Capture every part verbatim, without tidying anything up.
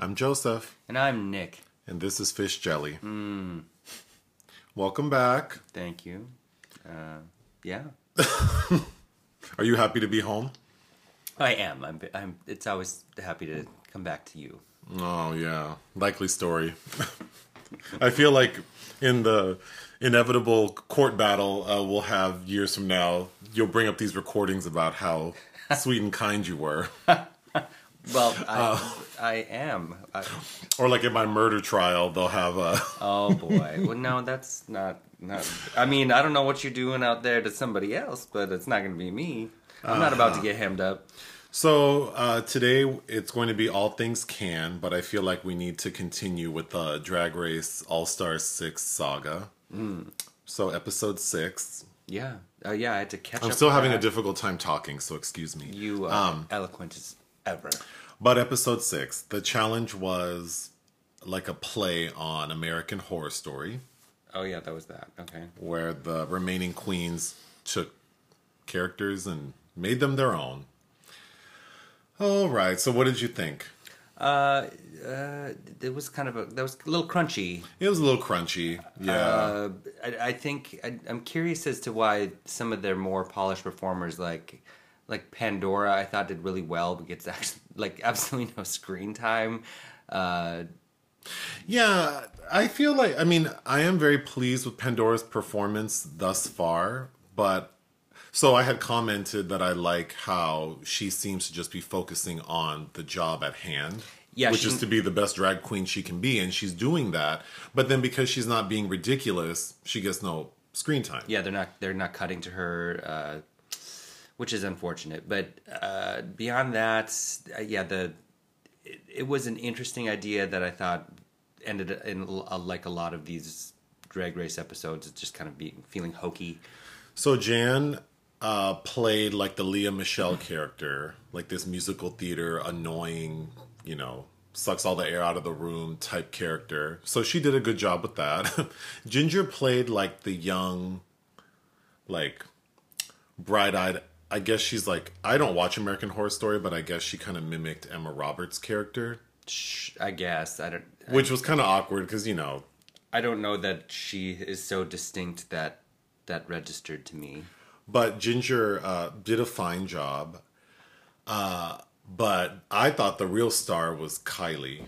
I'm Joseph. And I'm Nick. And this is Fish Jelly. Mm. Welcome back. Thank you. Uh, yeah. Are you happy to be home? I am. I'm, I'm. It's always happy to come back to you. Oh, yeah. Likely story. I feel like in the inevitable court battle uh, we'll have years from now, you'll bring up these recordings about how sweet and kind you were. Well, I, uh, I am. I, or like in my murder trial, they'll have a... Oh, boy. Well, no, that's not, not... I mean, I don't know what you're doing out there to somebody else, but it's not going to be me. I'm uh-huh. not about to get hemmed up. So uh, today it's going to be all things Cannes, but I feel like we need to continue with the uh, Drag Race All Star Six saga. Mm. So episode six. Yeah. Uh, yeah, I had to catch I'm up. I'm still having that. a difficult time talking, so excuse me. You are um, eloquent as... ever. But episode six, the challenge was like a play on American Horror Story. Oh yeah, that was that. Okay. Where the remaining queens took characters and made them their own. All right. So what did you think? Uh, uh it was kind of a that was a little crunchy. It was a little crunchy. Yeah. Uh, I, I think I, I'm curious as to why some of their more polished performers like. Like Pandora, I thought did really well, but gets actually, like absolutely no screen time. Uh, yeah, I feel like I mean I am very pleased with Pandora's performance thus far, but so I had commented that I like how she seems to just be focusing on the job at hand, yeah, which she, is to be the best drag queen she can be, and she's doing that. But then because she's not being ridiculous, she gets no screen time. Yeah, they're not they're not cutting to her. Uh, Which is unfortunate, but uh, beyond that, uh, yeah, the it, it was an interesting idea that I thought ended in uh, like a lot of these Drag Race episodes, it's just kind of being feeling hokey. So Jan uh, played like the Lea Michele character, like this musical theater annoying, you know, sucks all the air out of the room type character. So she did a good job with that. Ginger played like the young, like bright-eyed. I guess she's like, I don't watch American Horror Story, but I guess she kind of mimicked Emma Roberts' character. I guess. I don't. I, Which was kind of awkward because, you know. I don't know that she is so distinct that that registered to me. But Ginger uh, did a fine job. Uh, but I thought the real star was Kylie.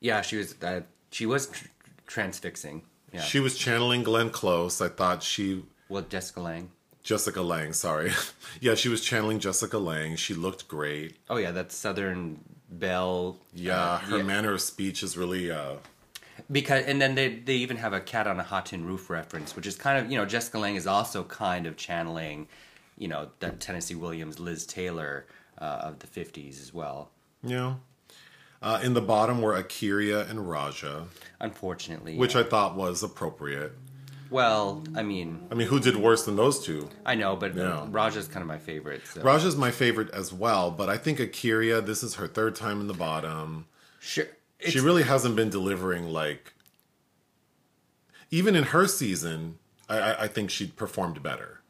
Yeah, she was, uh, she was tr- transfixing. Yeah. She was channeling Glenn Close. I thought she... Well, Jessica Lange. Jessica Lange, sorry. Yeah, she was channeling Jessica Lange. She looked great. Oh, yeah, that Southern belle. Yeah, uh, her yeah. manner of speech is really... Uh... Because And then they, they even have a Cat on a Hot Tin Roof reference, which is kind of, you know, Jessica Lange is also kind of channeling, you know, that Tennessee Williams, Liz Taylor uh, of the fifties as well. Yeah. Uh, in the bottom were Akeria and Raja. Unfortunately. Which yeah. I thought was appropriate. Well, I mean... I mean, who did worse than those two? I know, but yeah. Raja's kind of my favorite. So. Raja's my favorite as well, but I think Akeria, this is her third time in the bottom. Sure, she really hasn't been delivering, like... Even in her season, I, I think she performed better.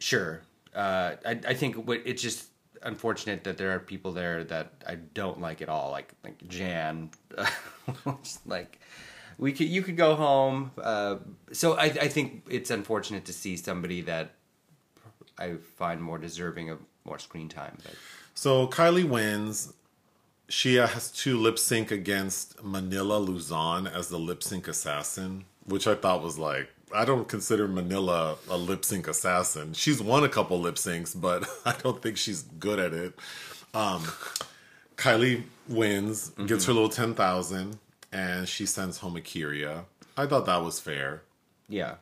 Sure. Uh, I, I think it's just unfortunate that there are people there that I don't like at all, like, like Jan. Just like... We could, you could go home. Uh, so I, I think it's unfortunate to see somebody that I find more deserving of more screen time. But. So Kylie wins. She has to lip sync against Manila Luzon as the lip sync assassin, which I thought was like, I don't consider Manila a lip sync assassin. She's won a couple lip syncs, but I don't think she's good at it. Um, Kylie wins, mm-hmm. gets her little ten thousand. And she sends home Akeria. I thought that was fair. Yeah.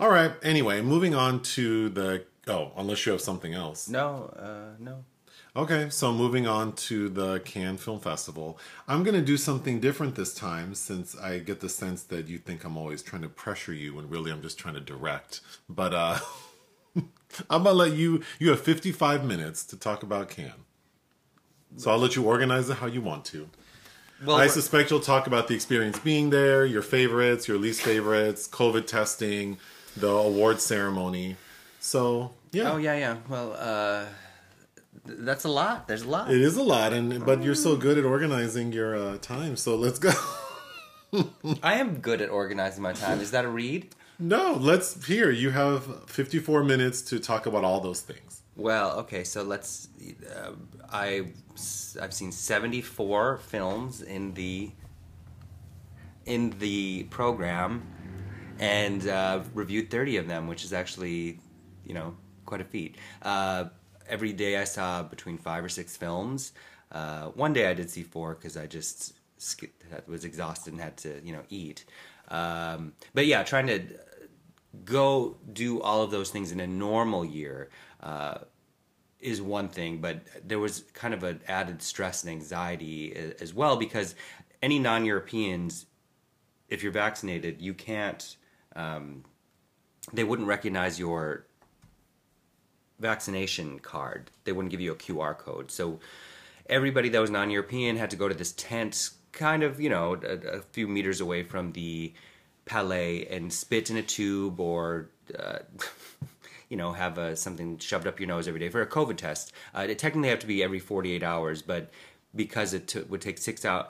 All right. Anyway, moving on to the... Oh, unless you have something else. No, uh, no. Okay, so moving on to the Cannes Film Festival. I'm going to do something different this time since I get the sense that you think I'm always trying to pressure you when really I'm just trying to direct. But uh, I'm going to let you... You have fifty-five minutes to talk about Cannes. So I'll let you organize it how you want to. Well, I suspect you'll talk about the experience being there, your favorites, your least favorites, COVID testing, the award ceremony. So, yeah. Oh, yeah, yeah. Well, uh, That's a lot. There's a lot. It is a lot, and but you're so good at organizing your uh, time. So let's go. I am good at organizing my time. Is that a read? No. Let's here. You have fifty-four minutes to talk about all those things. Well, okay. So let's. Uh, I I've seen seventy-four films in the in the program, and uh, reviewed thirty of them, which is actually, you know, quite a feat. Uh, Every day I saw between five or six films. Uh, one day I did see four because I just skipped, was exhausted and had to, you know, eat. Um, but yeah, trying to go do all of those things in a normal year uh, is one thing. But there was kind of an added stress and anxiety as well, because any non-Europeans, if you're vaccinated, you can't, um, they wouldn't recognize your vaccination card. They wouldn't give you a Q R code. So everybody that was non-European had to go to this tent, kind of, you know, a, a few meters away from the Palais, and spit in a tube, or uh, you know, have a, something shoved up your nose every day for a COVID test. Uh, it technically have to be every forty-eight hours, but because it t- would take six hours,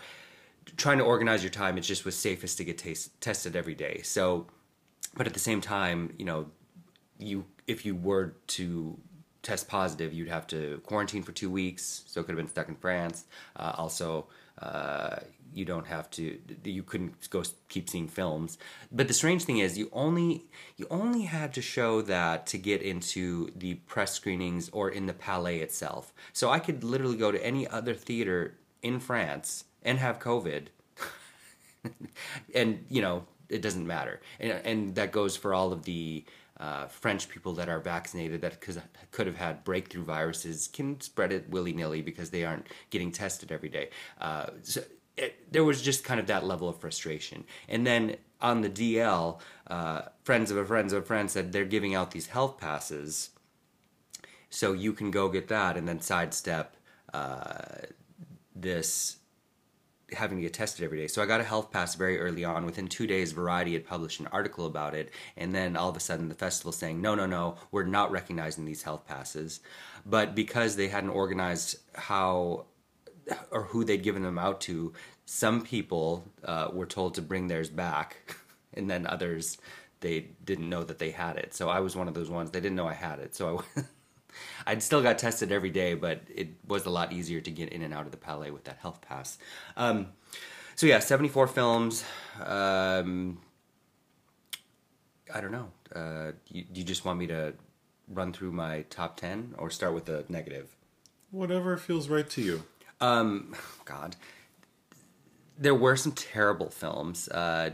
trying to organize your time, it just was safest to get t- tested every day. So, but at the same time, you know, you if you were to test positive, you'd have to quarantine for two weeks, so it could have been stuck in France. Uh, also, uh, you don't have to, you couldn't go keep seeing films. But the strange thing is, you only you only had to show that to get into the press screenings or in the Palais itself. So I could literally go to any other theater in France and have COVID, and you know it doesn't matter. And and that goes for all of the Uh, French people that are vaccinated that could have had breakthrough viruses, can spread it willy-nilly because they aren't getting tested every day. Uh, so it, there was just kind of that level of frustration. And then on the D L, uh, friends of a friends of a friend said they're giving out these health passes, so you can go get that and then sidestep uh, this having to get tested every day. So I got a health pass very early on. Within two days, Variety had published an article about it, and then all of a sudden the festival saying, no, no, no, we're not recognizing these health passes. But because they hadn't organized how or who they'd given them out to, some people uh, were told to bring theirs back, and then others, they didn't know that they had it. So I was one of those ones. They didn't know I had it. So I I'd still got tested every day, but it was a lot easier to get in and out of the Palais with that health pass. Um, so yeah, seventy-four films. Um, I don't know. Uh, you, you just want me to run through my top ten or start with a negative? Whatever feels right to you. Um, God. There were some terrible films, uh,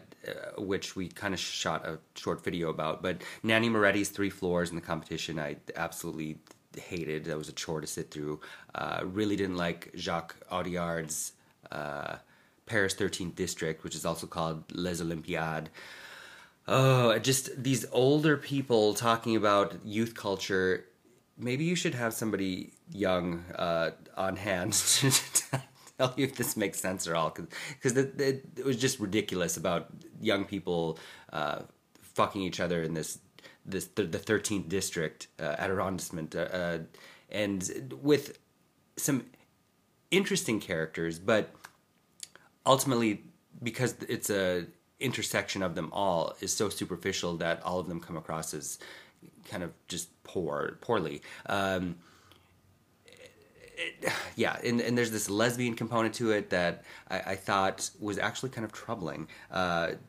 which we kind of shot a short video about, but Nanni Moretti's Three Floors in the competition I absolutely hated. That was a chore to sit through. Uh, really didn't like Jacques Audiard's uh, Paris thirteenth District, which is also called Les Olympiades. Oh, just these older people talking about youth culture. Maybe you should have somebody young uh, on hand to tell you if this makes sense at all, because it, it was just ridiculous about young people uh, fucking each other in this this th- the thirteenth district uh, arrondissement, uh, and with some interesting characters, but ultimately because it's a intersection of them all is so superficial that all of them come across as kind of just poor, poorly. Um, Yeah, and, and there's this lesbian component to it that I, I thought was actually kind of troubling,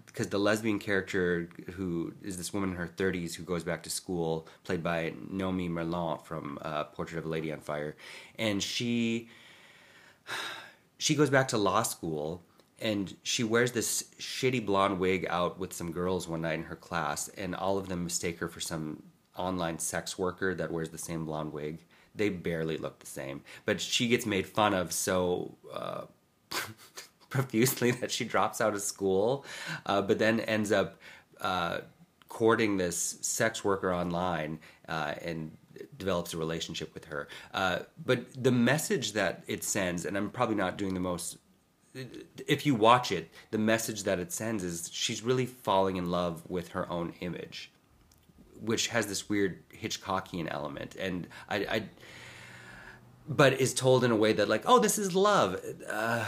because uh, the lesbian character, who is this woman in her thirties who goes back to school, played by Nomi Merlin from uh, Portrait of a Lady on Fire, and she she goes back to law school, and she wears this shitty blonde wig out with some girls one night in her class, and all of them mistake her for some online sex worker that wears the same blonde wig. They barely look the same, but she gets made fun of so uh, profusely that she drops out of school, uh, but then ends up uh, courting this sex worker online uh, and develops a relationship with her. Uh, but the message that it sends, and I'm probably not doing the most, if you watch it, the message that it sends is she's really falling in love with her own image, which has this weird Hitchcockian element, and I, I but is told in a way that, like, oh, this is love. Uh,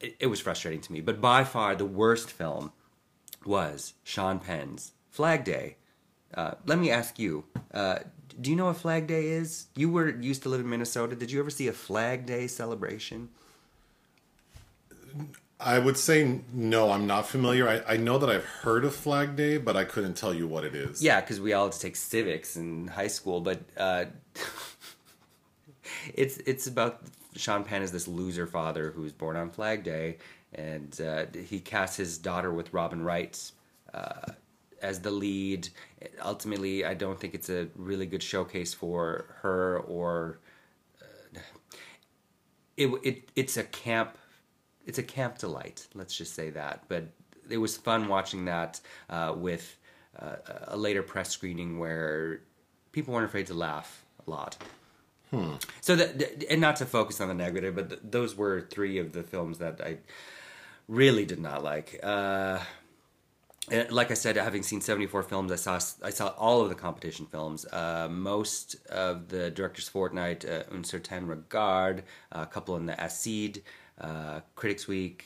it, it was frustrating to me. But by far the worst film was Sean Penn's Flag Day. Uh, let me ask you, uh, do you know what Flag Day is? You were used to live in Minnesota. Did you ever see a Flag Day celebration? I would say no, I'm not familiar. I, I know that I've heard of Flag Day, but I couldn't tell you what it is. Yeah, because we all had to take civics in high school, but uh, it's it's about Sean Penn as this loser father who's born on Flag Day, and uh, he casts his daughter with Robin Wright uh, as the lead. Ultimately, I don't think it's a really good showcase for her, or uh, it it it's a camp. It's a camp delight, let's just say that. But it was fun watching that uh, with uh, a later press screening where people weren't afraid to laugh a lot. Hmm. So, that, and not to focus on the negative, but th- those were three of the films that I really did not like. Uh, like I said, having seen seventy-four films, I saw I saw all of the competition films. Uh, most of the Director's Fortnight, uh, Un Certain Regard, uh, a couple in the Acide, Uh, Critics Week.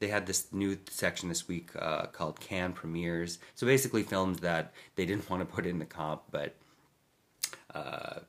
They had this new section this week uh, called Cannes Premieres. So basically films that they didn't want to put in the comp, but uh,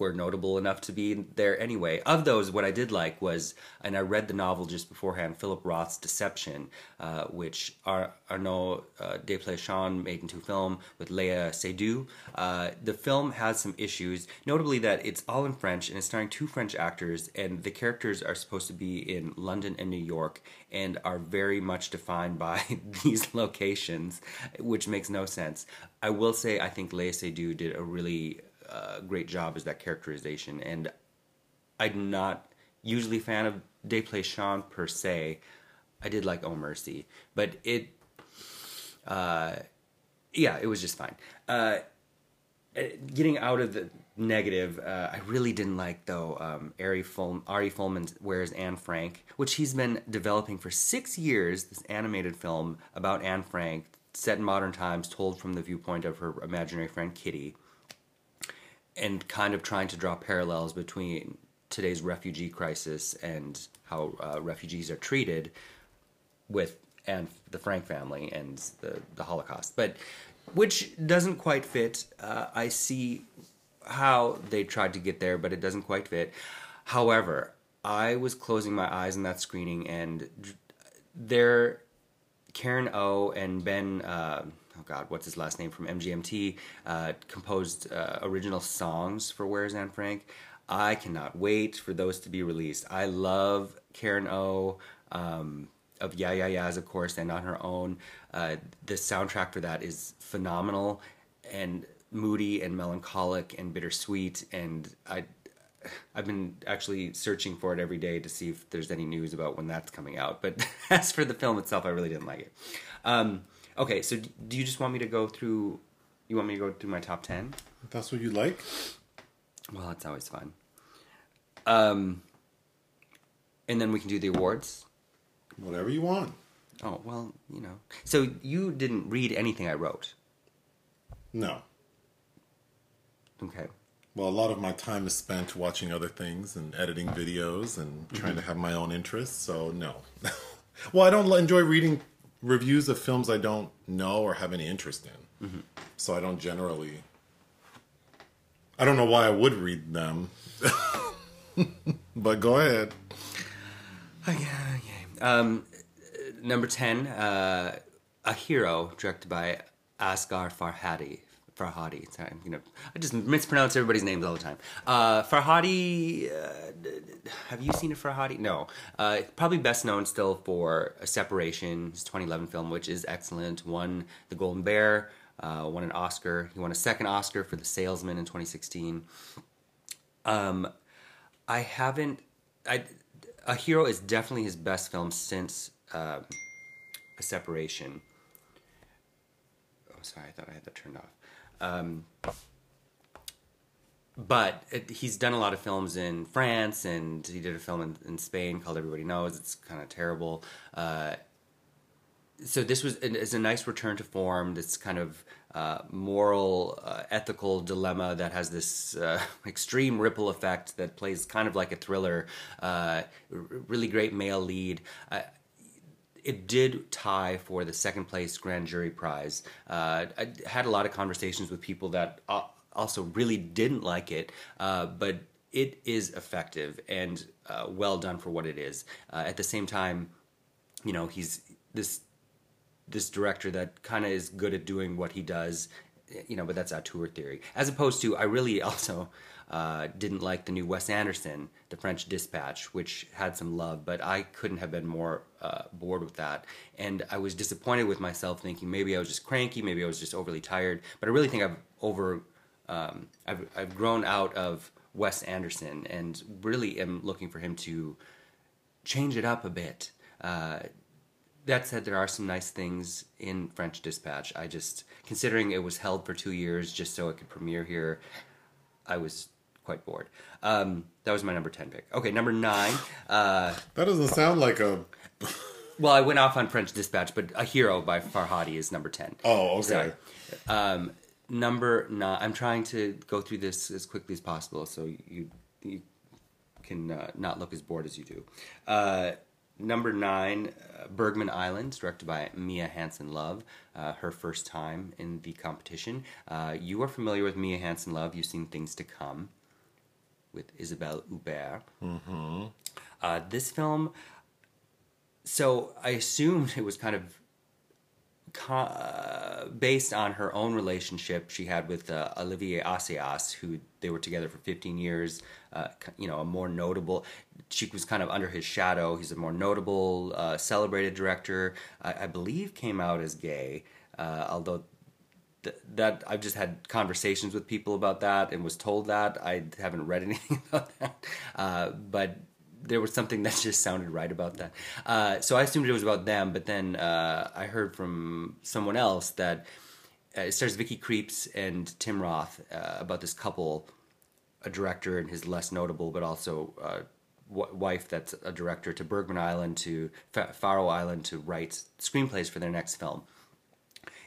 were notable enough to be there anyway. Of those, what I did like was, and I read the novel just beforehand, Philip Roth's Deception, uh, which Ar- Arnaud uh, Desplechin made into film with Lea Seydoux. Uh, the film has some issues, notably that it's all in French and it's starring two French actors, and the characters are supposed to be in London and New York and are very much defined by these locations, which makes no sense. I will say I think Lea Seydoux did a really Uh, great job as that characterization, and I'm not usually a fan of Desplechin per se. I did like Oh Mercy, but it uh, yeah it was just fine. Uh, getting out of the negative, uh, I really didn't like though um, Ari Ful- Ari Folman's Where's Anne Frank, which he's been developing for six years, this animated film about Anne Frank set in modern times, told from the viewpoint of her imaginary friend Kitty, and kind of trying to draw parallels between today's refugee crisis and how uh, refugees are treated with and the Frank family and the, the Holocaust. But which doesn't quite fit. Uh, I see how they tried to get there, but it doesn't quite fit. However, I was closing my eyes in that screening, and there, Karen O and Ben... Uh, oh God, what's his last name from M G M T, uh, composed uh, original songs for Where's Anne Frank. I cannot wait for those to be released. I love Karen O, um, of Yeah Yeah Yeahs, of course, and On Her Own. Uh, the soundtrack for that is phenomenal and moody and melancholic and bittersweet, and I, I've been actually searching for it every day to see if there's any news about when that's coming out. But as for the film itself, I really didn't like it. Um, Okay, so do you just want me to go through, you want me to go through my top ten? If that's what you like? Well, it's always fun. Um, and then we can do the awards? Whatever you want. Oh, well, you know. So you didn't read anything I wrote? No. Okay. Well, a lot of my time is spent watching other things and editing videos and mm-hmm. trying to have my own interests, so no. Well, I don't enjoy reading reviews of films I don't know or have any interest in. Mm-hmm. So I don't generally... I don't know why I would read them. But go ahead. Okay. okay. Um, number ten, uh, A Hero, directed by Asghar Farhadi. Farhadi, sorry, I'm gonna, I just mispronounce everybody's names all the time. Uh, Farhadi, uh, have you seen a Farhadi? No. Uh, probably best known still for A Separation, his twenty eleven film, which is excellent. Won the Golden Bear, uh, won an Oscar. He won a second Oscar for The Salesman in twenty sixteen. Um, I haven't, I, A Hero is definitely his best film since uh, A Separation. Oh, sorry, I thought I had that turned off. Um, but it, he's done a lot of films in France, and he did a film in, in Spain called Everybody Knows. It's kind of terrible. Uh, so this was it, it's a nice return to form. This kind of uh, moral, uh, ethical dilemma that has this uh, extreme ripple effect that plays kind of like a thriller. Uh, really great male lead. Uh, It did tie for the second place Grand Jury Prize. Uh, I had a lot of conversations with people that also really didn't like it, uh, but it is effective and uh, well done for what it is. Uh, at the same time, you know, he's this this director that kind of is good at doing what he does, you know, but that's auteur theory. As opposed to, I really also uh, didn't like the new Wes Anderson, The French Dispatch, which had some love, but I couldn't have been more uh, bored with that. And I was disappointed with myself, thinking maybe I was just cranky, maybe I was just overly tired, but I really think I've over, um, I've, I've grown out of Wes Anderson and really am looking for him to change it up a bit. Uh, That said, there are some nice things in French Dispatch. I just, considering it was held for two years just so it could premiere here, I was quite bored. Um, that was my number ten pick. Okay, number nine. Uh, that doesn't sound like a... Well, I went off on French Dispatch, but A Hero by Farhadi is number ten. Oh, okay. So, um, number nine. I'm trying to go through this as quickly as possible so you, you can uh, not look as bored as you do. Uh... Number nine, uh, Bergman Island, directed by Mia Hansen-Løve, uh, her first time in the competition. Uh, you are familiar with Mia Hansen-Løve. You've seen Things to Come with Isabelle Huppert. Mm-hmm. Uh, this film, so I assumed it was kind of con- uh, based on her own relationship she had with uh, Olivier Assayas, who they were together for fifteen years, uh, you know, a more notable... She was kind of under his shadow. He's a more notable, uh, celebrated director. I, I believe came out as gay, uh, although th- that I've just had conversations with people about that and was told that. I haven't read anything about that, uh, but there was something that just sounded right about that. Uh, so I assumed it was about them, but then uh, I heard from someone else that uh, it stars Vicky Krieps and Tim Roth uh, about this couple, a director and his less notable, but also... Uh, wife that's a director, to Bergman Island, to F- Faroe Island, to write screenplays for their next film.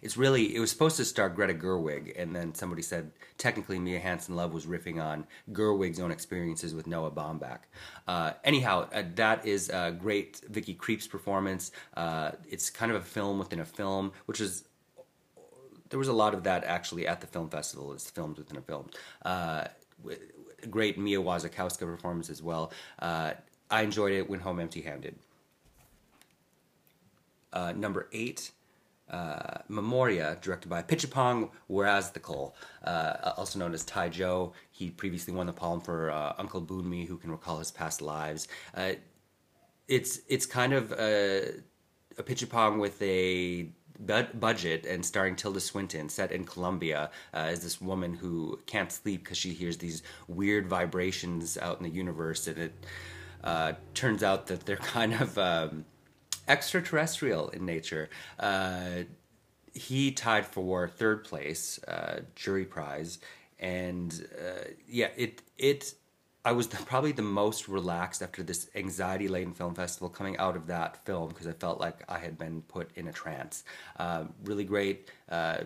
It's really, it was supposed to star Greta Gerwig, and then somebody said, technically Mia Hansen-Løve was riffing on Gerwig's own experiences with Noah Baumbach. Uh, anyhow, uh, that is a great Vicky Krieps performance. Uh, it's kind of a film within a film, which is, there was a lot of that actually at the film festival, it's films within a film. Uh, w- Great Mia Wasikowska performance as well. Uh, I enjoyed it. Went home empty-handed. Uh, number eight, uh, Memoria, directed by Apichatpong Weerasethakul, uh, also known as Tai Joe. He previously won the palm for uh, Uncle Boonmi, Who Can Recall His Past Lives. Uh, it's it's kind of a, a Apichatpong with a budget and starring Tilda Swinton, set in Colombia, uh, as this woman who can't sleep because she hears these weird vibrations out in the universe, and it uh, turns out that they're kind of um, extraterrestrial in nature. Uh, he tied for third place, uh, jury prize, and uh, yeah, it it. I was the, probably the most relaxed after this anxiety-laden film festival coming out of that film because I felt like I had been put in a trance. Uh, really great. Uh,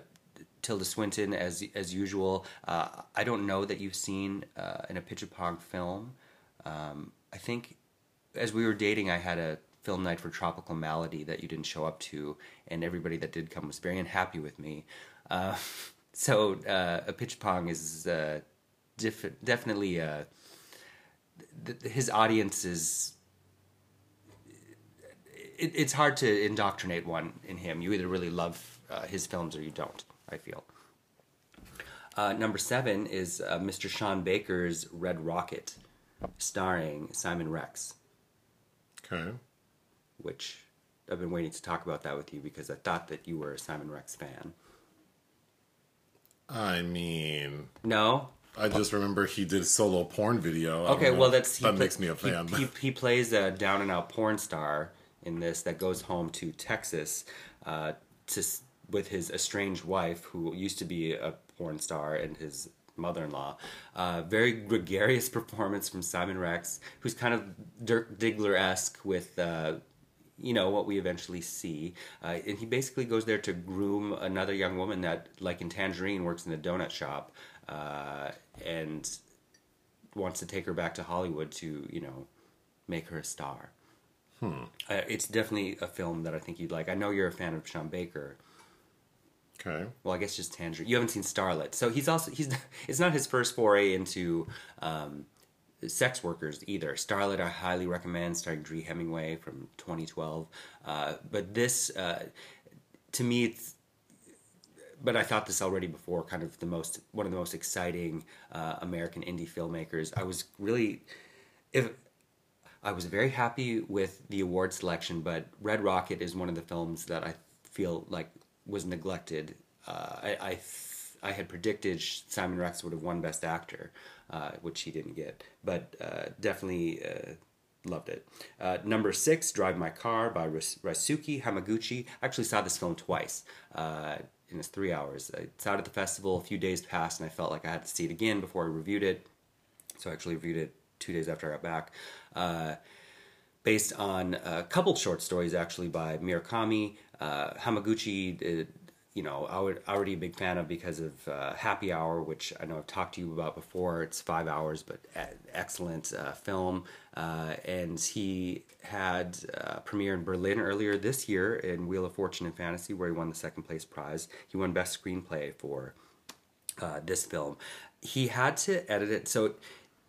Tilda Swinton, as as usual. Uh, I don't know that you've seen uh, an Apichatpong film. Um, I think as we were dating, I had a film night for Tropical Malady that you didn't show up to, and everybody that did come was very unhappy with me. Uh, so uh, Apichatpong is uh, diff- definitely a... His audience is, it, it's hard to indoctrinate one in him. You either really love uh, his films or you don't, I feel. Uh, number seven is uh, Mister Sean Baker's Red Rocket, starring Simon Rex. Okay. Which, I've been waiting to talk about that with you because I thought that you were a Simon Rex fan. I mean... No? I just remember he did a solo porn video. Okay, well, that's... That play, makes me a fan. He, he, he plays a down-and-out porn star in this that goes home to Texas uh, to with his estranged wife, who used to be a porn star, and his mother-in-law. Uh, very gregarious performance from Simon Rex, who's kind of Dirk Diggler-esque with... Uh, you know, what we eventually see. Uh, and he basically goes there to groom another young woman that, like in Tangerine, works in the donut shop uh, and wants to take her back to Hollywood to, you know, make her a star. Hmm. Uh, it's definitely a film that I think you'd like. I know you're a fan of Sean Baker. Okay. Well, I guess just Tangerine. You haven't seen Starlet. So he's also, he's it's not his first foray into um, sex workers either. Starlet I highly recommend, starring Dree Hemingway from twenty twelve. Uh, but this, uh, to me, it's, but I thought this already before, kind of the most, one of the most exciting uh, American indie filmmakers. I was really, if... I was very happy with the award selection, but Red Rocket is one of the films that I feel like was neglected. Uh, I I, th- I had predicted Simon Rex would have won Best Actor, uh, which he didn't get, but uh, definitely uh, loved it. Uh, number six, Drive My Car by Raisuke Hamaguchi. I actually saw this film twice. Uh, and it's three hours. It's out at the festival. A few days passed, and I felt like I had to see it again before I reviewed it. So I actually reviewed it two days after I got back, uh, based on a couple short stories actually by Murakami. Uh, Hamaguchi, uh, you know, I was already a big fan of because of uh, Happy Hour, which I know I've talked to you about before. It's five hours, but excellent uh, film. Uh, and he had a premiere in Berlin earlier this year in Wheel of Fortune and Fantasy, where he won the second place prize. He won Best Screenplay for uh, this film. He had to edit it, so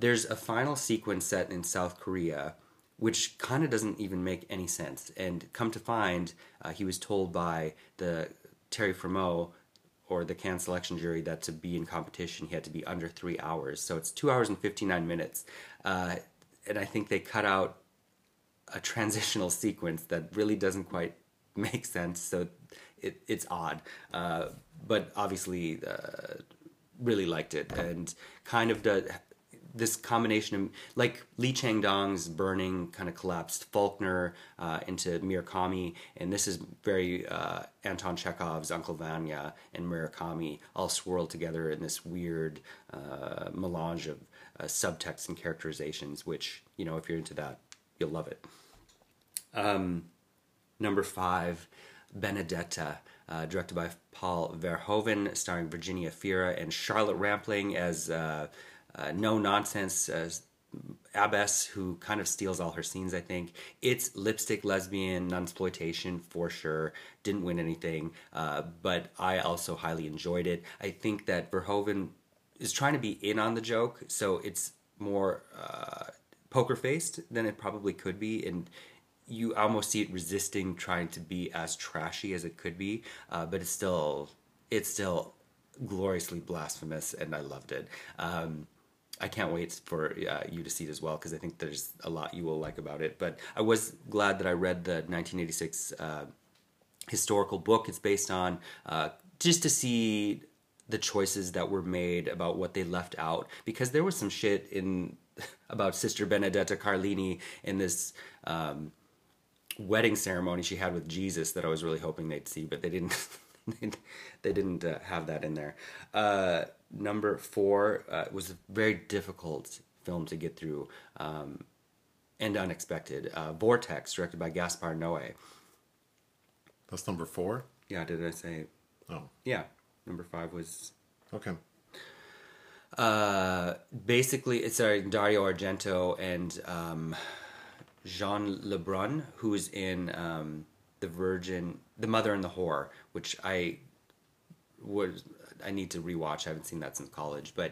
there's a final sequence set in South Korea, which kind of doesn't even make any sense. And come to find, uh, he was told by the Terry Frémaux, or the Cannes selection jury, that to be in competition, he had to be under three hours. So it's two hours and fifty-nine minutes. Uh, and I think they cut out a transitional sequence that really doesn't quite make sense. So it, it's odd. Uh, but obviously, uh, really liked it. And kind of does... this combination of, like, Lee Chang-dong's Burning kind of collapsed Faulkner uh, into Murakami, and this is very uh, Anton Chekhov's Uncle Vanya and Murakami all swirled together in this weird uh, melange of uh, subtext and characterizations, which, you know, if you're into that, you'll love it. Um, number five, Benedetta, uh, directed by Paul Verhoeven, starring Virginia Fira and Charlotte Rampling as... Uh, Uh, no-nonsense uh, abbess who kind of steals all her scenes, I think. It's lipstick, lesbian, nunsploitation for sure. Didn't win anything, uh, but I also highly enjoyed it. I think that Verhoeven is trying to be in on the joke, so it's more uh, poker-faced than it probably could be, and you almost see it resisting trying to be as trashy as it could be, uh, but it's still, it's still gloriously blasphemous, and I loved it. Um, I can't wait for uh, you to see it as well, because I think there's a lot you will like about it. But I was glad that I read the nineteen eighty-six uh, historical book it's based on, uh, just to see the choices that were made about what they left out. Because there was some shit in about Sister Benedetta Carlini in this um, wedding ceremony she had with Jesus that I was really hoping they'd see, but they didn't... they didn't uh, have that in there. Uh, number four uh, was a very difficult film to get through um, and unexpected. Uh, Vortex, directed by Gaspar Noé. That's number four? Yeah, did I say... Oh. Yeah, number five was... Okay. Uh, basically, it's uh, Dario Argento and um, Jean Lebrun, who is in... Um, The Virgin, The Mother and the Whore, which I was, I need to rewatch. I haven't seen that since college. But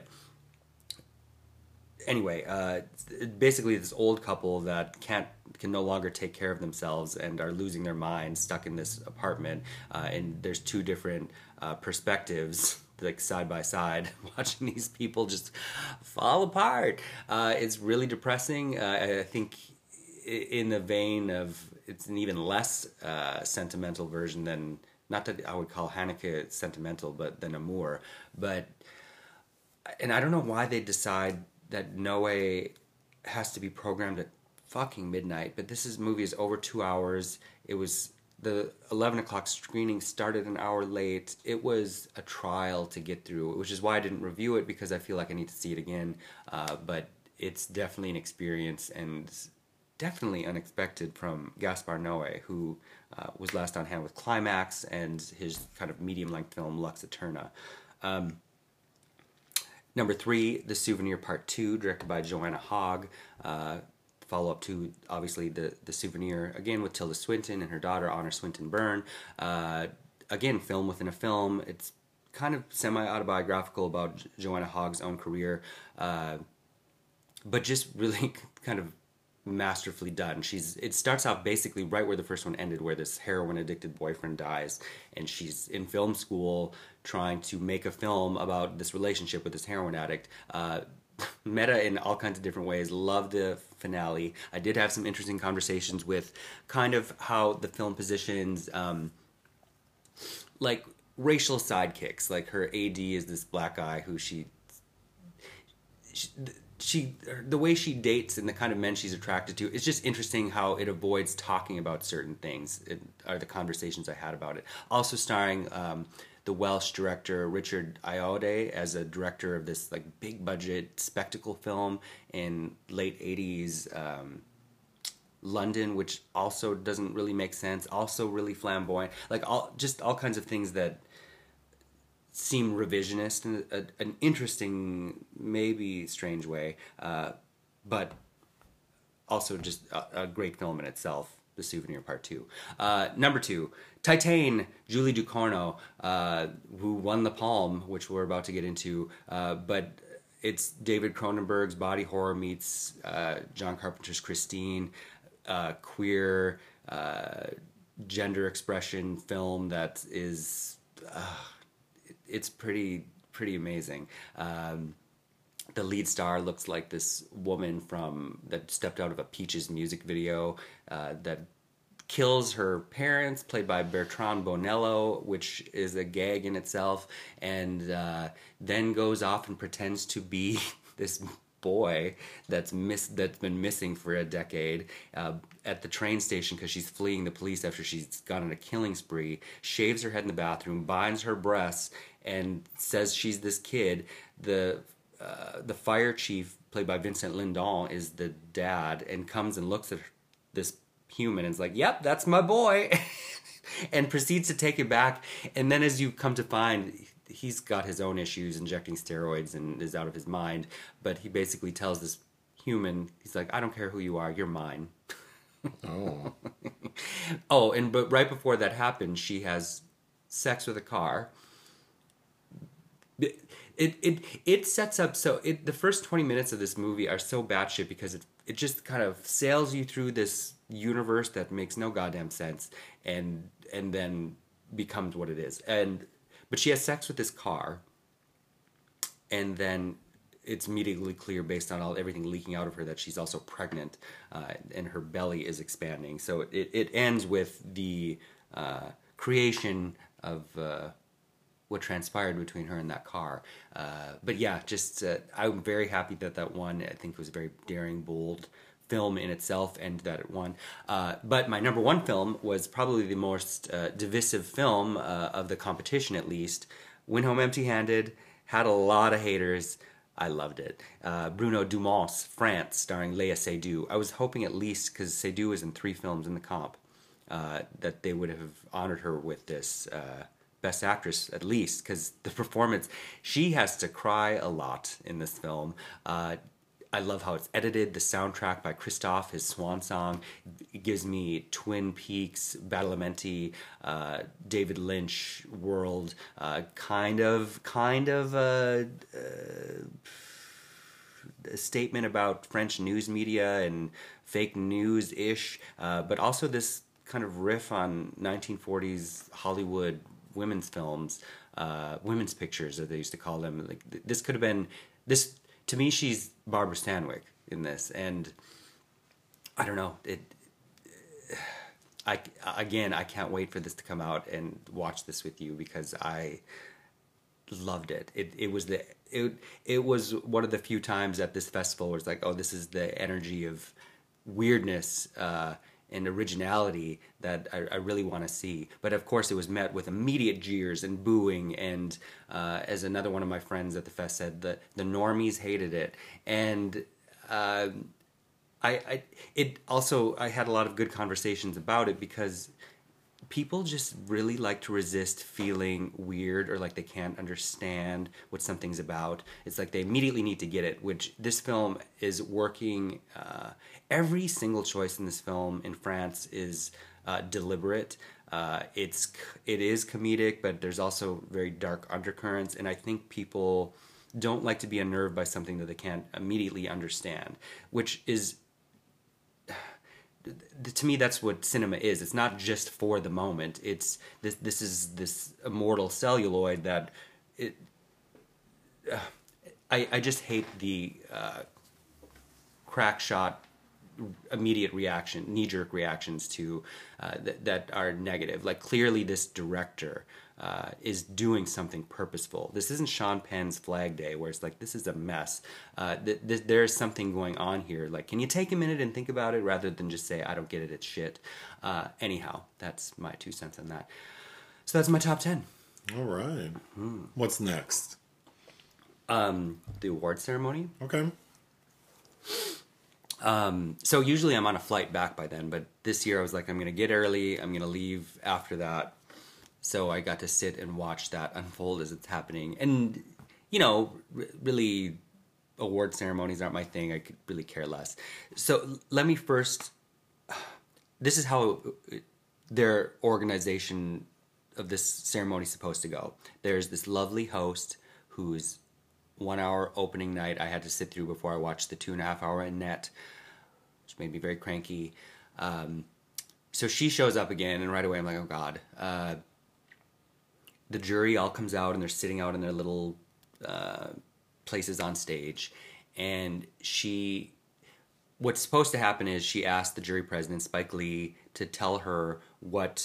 anyway, uh, basically this old couple that can't, can no longer take care of themselves and are losing their minds, stuck in this apartment. Uh, and there's two different uh, perspectives, like side by side, watching these people just fall apart. Uh, it's really depressing. Uh, I think in the vein of, it's an even less uh, sentimental version than, not that I would call Haneke sentimental, but than Amour. But, and I don't know why they decide that Noé has to be programmed at fucking midnight, but this is, movie is over two hours. It was, the eleven o'clock screening started an hour late. It was a trial to get through, which is why I didn't review it, because I feel like I need to see it again. Uh, but it's definitely an experience, and definitely unexpected from Gaspar Noé, who uh, was last on hand with Climax and his kind of medium-length film Lux Eterna. Um, number three, The Souvenir Part Two, directed by Joanna Hogg. Uh, follow-up to, obviously, the, the Souvenir, again, with Tilda Swinton and her daughter, Honor Swinton Byrne. Uh, again, film within a film. It's kind of semi-autobiographical about Joanna Hogg's own career, uh, but just really kind of masterfully done. She's it starts out basically right where the first one ended, where this heroin-addicted boyfriend dies, and she's in film school trying to make a film about this relationship with this heroin addict. Uh, meta in all kinds of different ways. Love the finale. I did have some interesting conversations with kind of how the film positions, um, like, racial sidekicks. Like, her A D is this black guy who she... she She, the way she dates and the kind of men she's attracted to, it's just interesting how it avoids talking about certain things, it, are the conversations I had about it. Also starring um, the Welsh director Richard Ayoade as a director of this like big budget spectacle film in late eighties um, London, which also doesn't really make sense, also really flamboyant, like all just all kinds of things that seem revisionist in a, an interesting, maybe strange way, uh, but also just a, a great film in itself, The Souvenir Part Two. Uh, number two, Titane, Julie Ducournau, uh, who won the Palme, which we're about to get into, uh, but it's David Cronenberg's body horror meets uh, John Carpenter's Christine, uh, queer, uh, gender expression film that is... Uh, It's pretty pretty amazing. Um, the lead star looks like this woman from that stepped out of a Peaches music video uh, that kills her parents, played by Bertrand Bonello, which is a gag in itself, and uh, then goes off and pretends to be this boy that's miss that's been missing for a decade uh, at the train station because she's fleeing the police after she's gone on a killing spree, shaves her head in the bathroom, binds her breasts, and says she's this kid. The uh, the fire chief, played by Vincent Lindon, is the dad and comes and looks at her, this human, and is like, "Yep, that's my boy," and proceeds to take it back. And then, as you come to find, he's got his own issues, injecting steroids, and is out of his mind. But he basically tells this human, he's like, "I don't care who you are, you're mine." Oh. Oh, and but right before that happens, she has sex with a car. It it it sets up so it the first twenty minutes of this movie are so batshit because it it just kind of sails you through this universe that makes no goddamn sense and and then becomes what it is. And but she has sex with this car, and then it's immediately clear based on all everything leaking out of her that she's also pregnant, uh, and her belly is expanding. So it it ends with the uh, creation of. Uh, what transpired between her and that car. Uh, but yeah, just, uh, I'm very happy that that won. I think it was a very daring, bold film in itself and that it won. Uh, but my number one film was probably the most uh, divisive film uh, of the competition, at least. Went home empty-handed, had a lot of haters. I loved it. Uh, Bruno Dumont's France, starring Lea Seydoux. I was hoping at least, because Seydoux is in three films in the comp, uh, that they would have honored her with this uh, Best Actress, at least, because the performance, she has to cry a lot in this film. Uh, I love how it's edited. The soundtrack by Christophe, his swan song, it gives me Twin Peaks, Badalamenti, uh, David Lynch world, uh, kind of, kind of a, a statement about French news media and fake news-ish, uh, but also this kind of riff on nineteen forties Hollywood women's films, uh, women's pictures, as they used to call them. Like th this could have been this to me. She's Barbara Stanwyck in this, and I don't know. It, I again, I can't wait for this to come out and watch this with you because I loved it. It it was the it it was one of the few times at this festival where it's like, oh, this is the energy of weirdness. Uh, and originality that I, I really want to see. But of course it was met with immediate jeers and booing and uh, as another one of my friends at the fest said, the, the normies hated it. And uh, I, I it also I had a lot of good conversations about it because people just really like to resist feeling weird or like they can't understand what something's about. It's like they immediately need to get it, which this film is working. Uh, every single choice in this film in France is uh, deliberate. Uh, it's it is comedic, but there's also very dark undercurrents, and I think people don't like to be unnerved by something that they can't immediately understand, which is, to me, that's what cinema is. It's not just for the moment. It's this. This is this immortal celluloid that it. Uh, I I just hate the uh, crack shot, immediate reaction, knee jerk reactions to uh, th that are negative. Like clearly, this director Uh, is doing something purposeful. This isn't Sean Penn's Flag Day where it's like, this is a mess. Uh, th th there is something going on here. Like, can you take a minute and think about it rather than just say, I don't get it, it's shit. Uh, anyhow, that's my two cents on that. So that's my top ten. All right. Mm-hmm. What's next? Um, the award ceremony. Okay. Um, so usually I'm on a flight back by then, but this year I was like, I'm going to get early. I'm going to leave after that. So I got to sit and watch that unfold as it's happening. And, you know, really, award ceremonies aren't my thing. I could really care less. So let me first, this is how their organization of this ceremony is supposed to go. There's this lovely host whose one hour opening night I had to sit through before I watched the two and a half hour Annette, which made me very cranky. Um, so she shows up again, and right away I'm like, oh God. Uh, The jury all comes out and they're sitting out in their little uh, places on stage. And she, what's supposed to happen is she asked the jury president, Spike Lee, to tell her what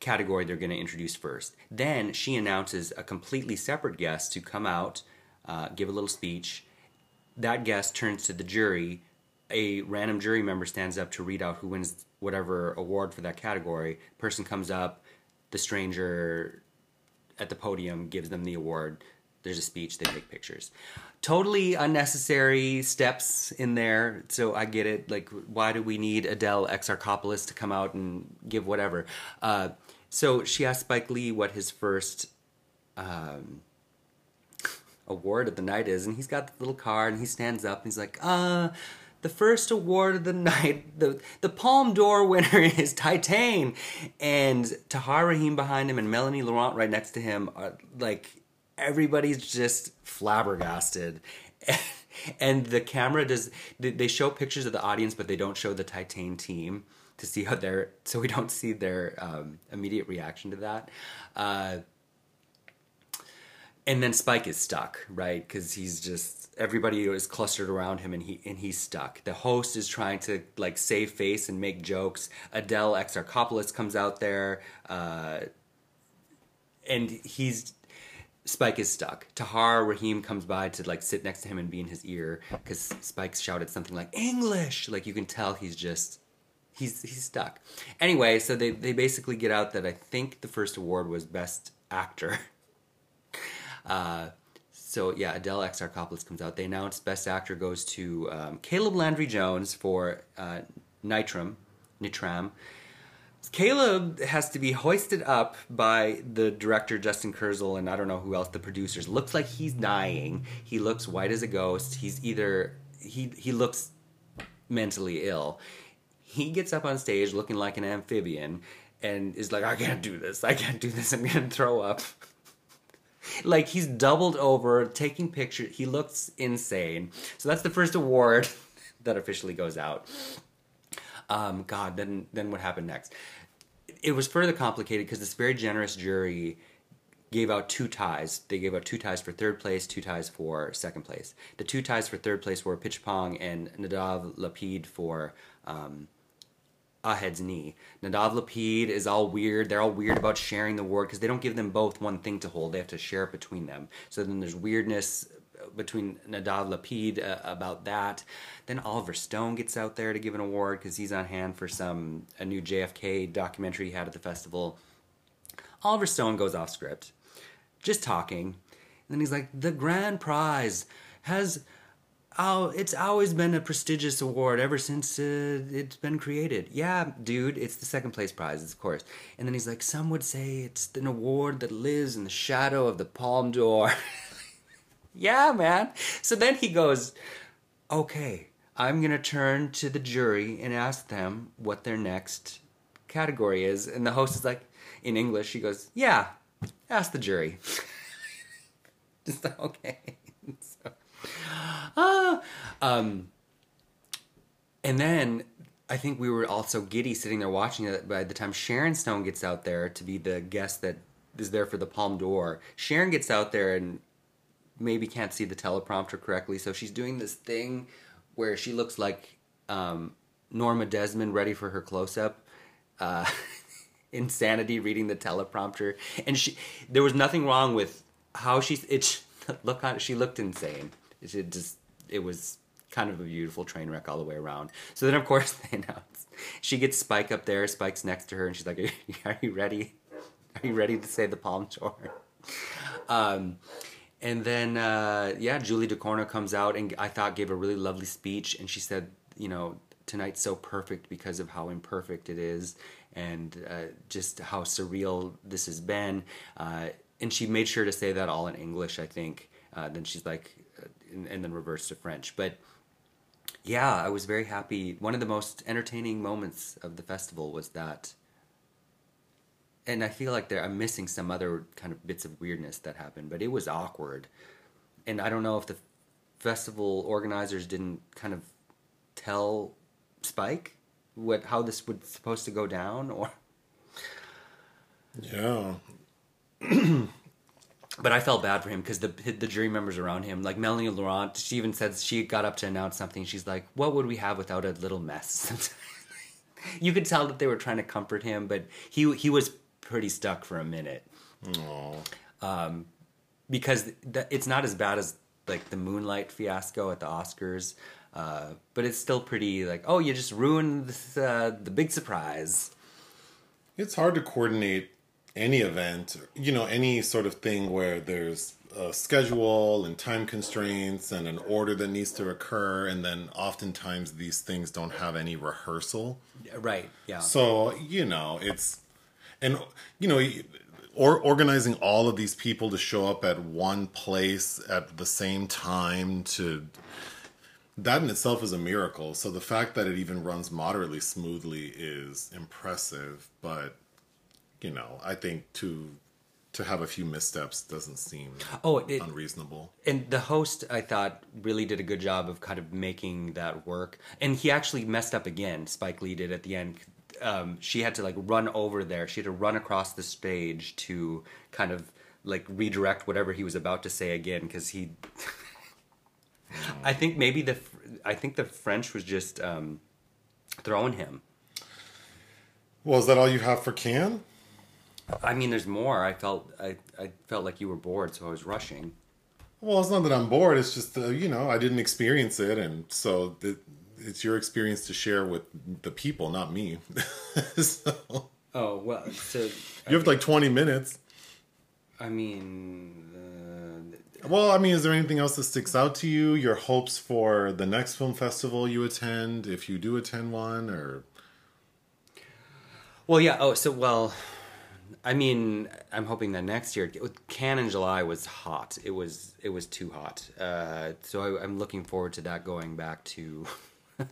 category they're going to introduce first. Then she announces a completely separate guest to come out, uh, give a little speech. That guest turns to the jury. A random jury member stands up to read out who wins whatever award for that category. Person comes up, the stranger at the podium, gives them the award. There's a speech, they take pictures. Totally unnecessary steps in there, so I get it. Like, why do we need Adele Exarchopoulos to come out and give whatever? Uh, so she asked Spike Lee what his first um, award of the night is, and he's got the little card, and he stands up, and he's like, uh, the first award of the night, the, the Palme d'Or winner is Titane. And Tahar Rahim behind him and Melanie Laurent right next to him. Are, like, everybody's just flabbergasted. And the camera does, they show pictures of the audience, but they don't show the Titane team to see how they're, so we don't see their um, immediate reaction to that. Uh, and then Spike is stuck, right? Because he's just, everybody is clustered around him, and he and he's stuck. The host is trying to like save face and make jokes. Adele Exarchopoulos comes out there, uh, and he's Spike is stuck. Tahar Rahim comes by to like sit next to him and be in his ear because Spike shouted something like English. Like, you can tell he's just he's he's stuck. Anyway, so they they basically get out that I think the first award was Best Actor. Uh, So, yeah, Adele Exarchopoulos comes out. They announce Best Actor goes to um, Caleb Landry-Jones for uh, Nitram. Nitram. Caleb has to be hoisted up by the director, Justin Kurzel, and I don't know who else, the producers. Looks like he's dying. He looks white as a ghost. He's either... He, he looks mentally ill. He gets up on stage looking like an amphibian and is like, I can't do this. I can't do this. I'm going to throw up. Like, he's doubled over, taking pictures. He looks insane. So that's the first award that officially goes out. Um, God, then then what happened next? It was further complicated because this very generous jury gave out two ties. They gave out two ties for third place, two ties for second place. The two ties for third place were Apichatpong and Nadav Lapid for... Um, Ahed's knee. Nadav Lapid is all weird. They're all weird about sharing the award because they don't give them both one thing to hold. They have to share it between them. So then there's weirdness between Nadav Lapid uh, about that. Then Oliver Stone gets out there to give an award because he's on hand for some a new J F K documentary he had at the festival. Oliver Stone goes off script, just talking. And then he's like, the grand prize has oh, it's always been a prestigious award ever since uh, it's been created. Yeah, dude, it's the second place prize, of course. And then he's like, some would say it's an award that lives in the shadow of the Palme d'Or. Yeah, man. So then he goes, okay, I'm going to turn to the jury and ask them what their next category is. And the host is like, in English, she goes, yeah, ask the jury. Just like, okay. So, ah, um, and then I think we were also giddy sitting there watching it. By the time Sharon Stone gets out there to be the guest that is there for the Palme d'Or, Sharon gets out there and maybe can't see the teleprompter correctly. So she's doing this thing where she looks like um, Norma Desmond ready for her close-up. Uh, insanity reading the teleprompter. And she, there was nothing wrong with how she... It, look on, she looked insane. It, it just, it was kind of a beautiful train wreck all the way around. So then, of course, they announced. She gets Spike up there. Spike's next to her, and she's like, are you, are you ready? Are you ready to say the Palme d'Or? Um... And then, uh, yeah, Julie DeCorno comes out and I thought gave a really lovely speech. And she said, you know, tonight's so perfect because of how imperfect it is and uh, just how surreal this has been. Uh, and she made sure to say that all in English, I think. Uh, then she's like, uh, and, and then reversed to French. But yeah, I was very happy. One of the most entertaining moments of the festival was that. And I feel like there, I'm missing some other kind of bits of weirdness that happened, but it was awkward. And I don't know if the festival organizers didn't kind of tell Spike what how this was supposed to go down, or... Yeah. But I felt bad for him because the the jury members around him, like Melanie Laurent, she even said she got up to announce something. She's like, what would we have without a little mess sometimes? You could tell that they were trying to comfort him, but he he was pretty stuck for a minute. Aww. Um, because th- it's not as bad as like the Moonlight fiasco at the Oscars, uh, but it's still pretty like, oh, you just ruined this, uh, the big surprise. It's hard to coordinate any event, you know, any sort of thing where there's a schedule and time constraints and an order that needs to occur, and then oftentimes these things don't have any rehearsal. Right. Yeah. So, you know, it's, and you know, or organizing all of these people to show up at one place at the same time, to that in itself is a miracle. So the fact that it even runs moderately smoothly is impressive, but you know, I think to to have a few missteps doesn't seem oh, it, unreasonable. And the host, I thought, really did a good job of kind of making that work. And he actually messed up again. Spike Lee did at the end. Um, she had to like run over there. She had to run across the stage to kind of like redirect whatever he was about to say again. Because he... I think maybe the... I think the French was just um, throwing him. Well, is that all you have for Cannes? I mean, there's more. I felt I, I felt like you were bored, so I was rushing. Well, it's not that I'm bored. It's just, uh, you know, I didn't experience it. And so the, it's your experience to share with the people, not me. So, oh, well. So, you I have mean, like twenty minutes. I mean... Uh, well, I mean, is there anything else that sticks out to you? Your hopes for the next film festival you attend, if you do attend one, or... Well, yeah. Oh, so, well... I mean, I'm hoping that next year, Cannes in July was hot. It was it was too hot. Uh, so I, I'm looking forward to that going back to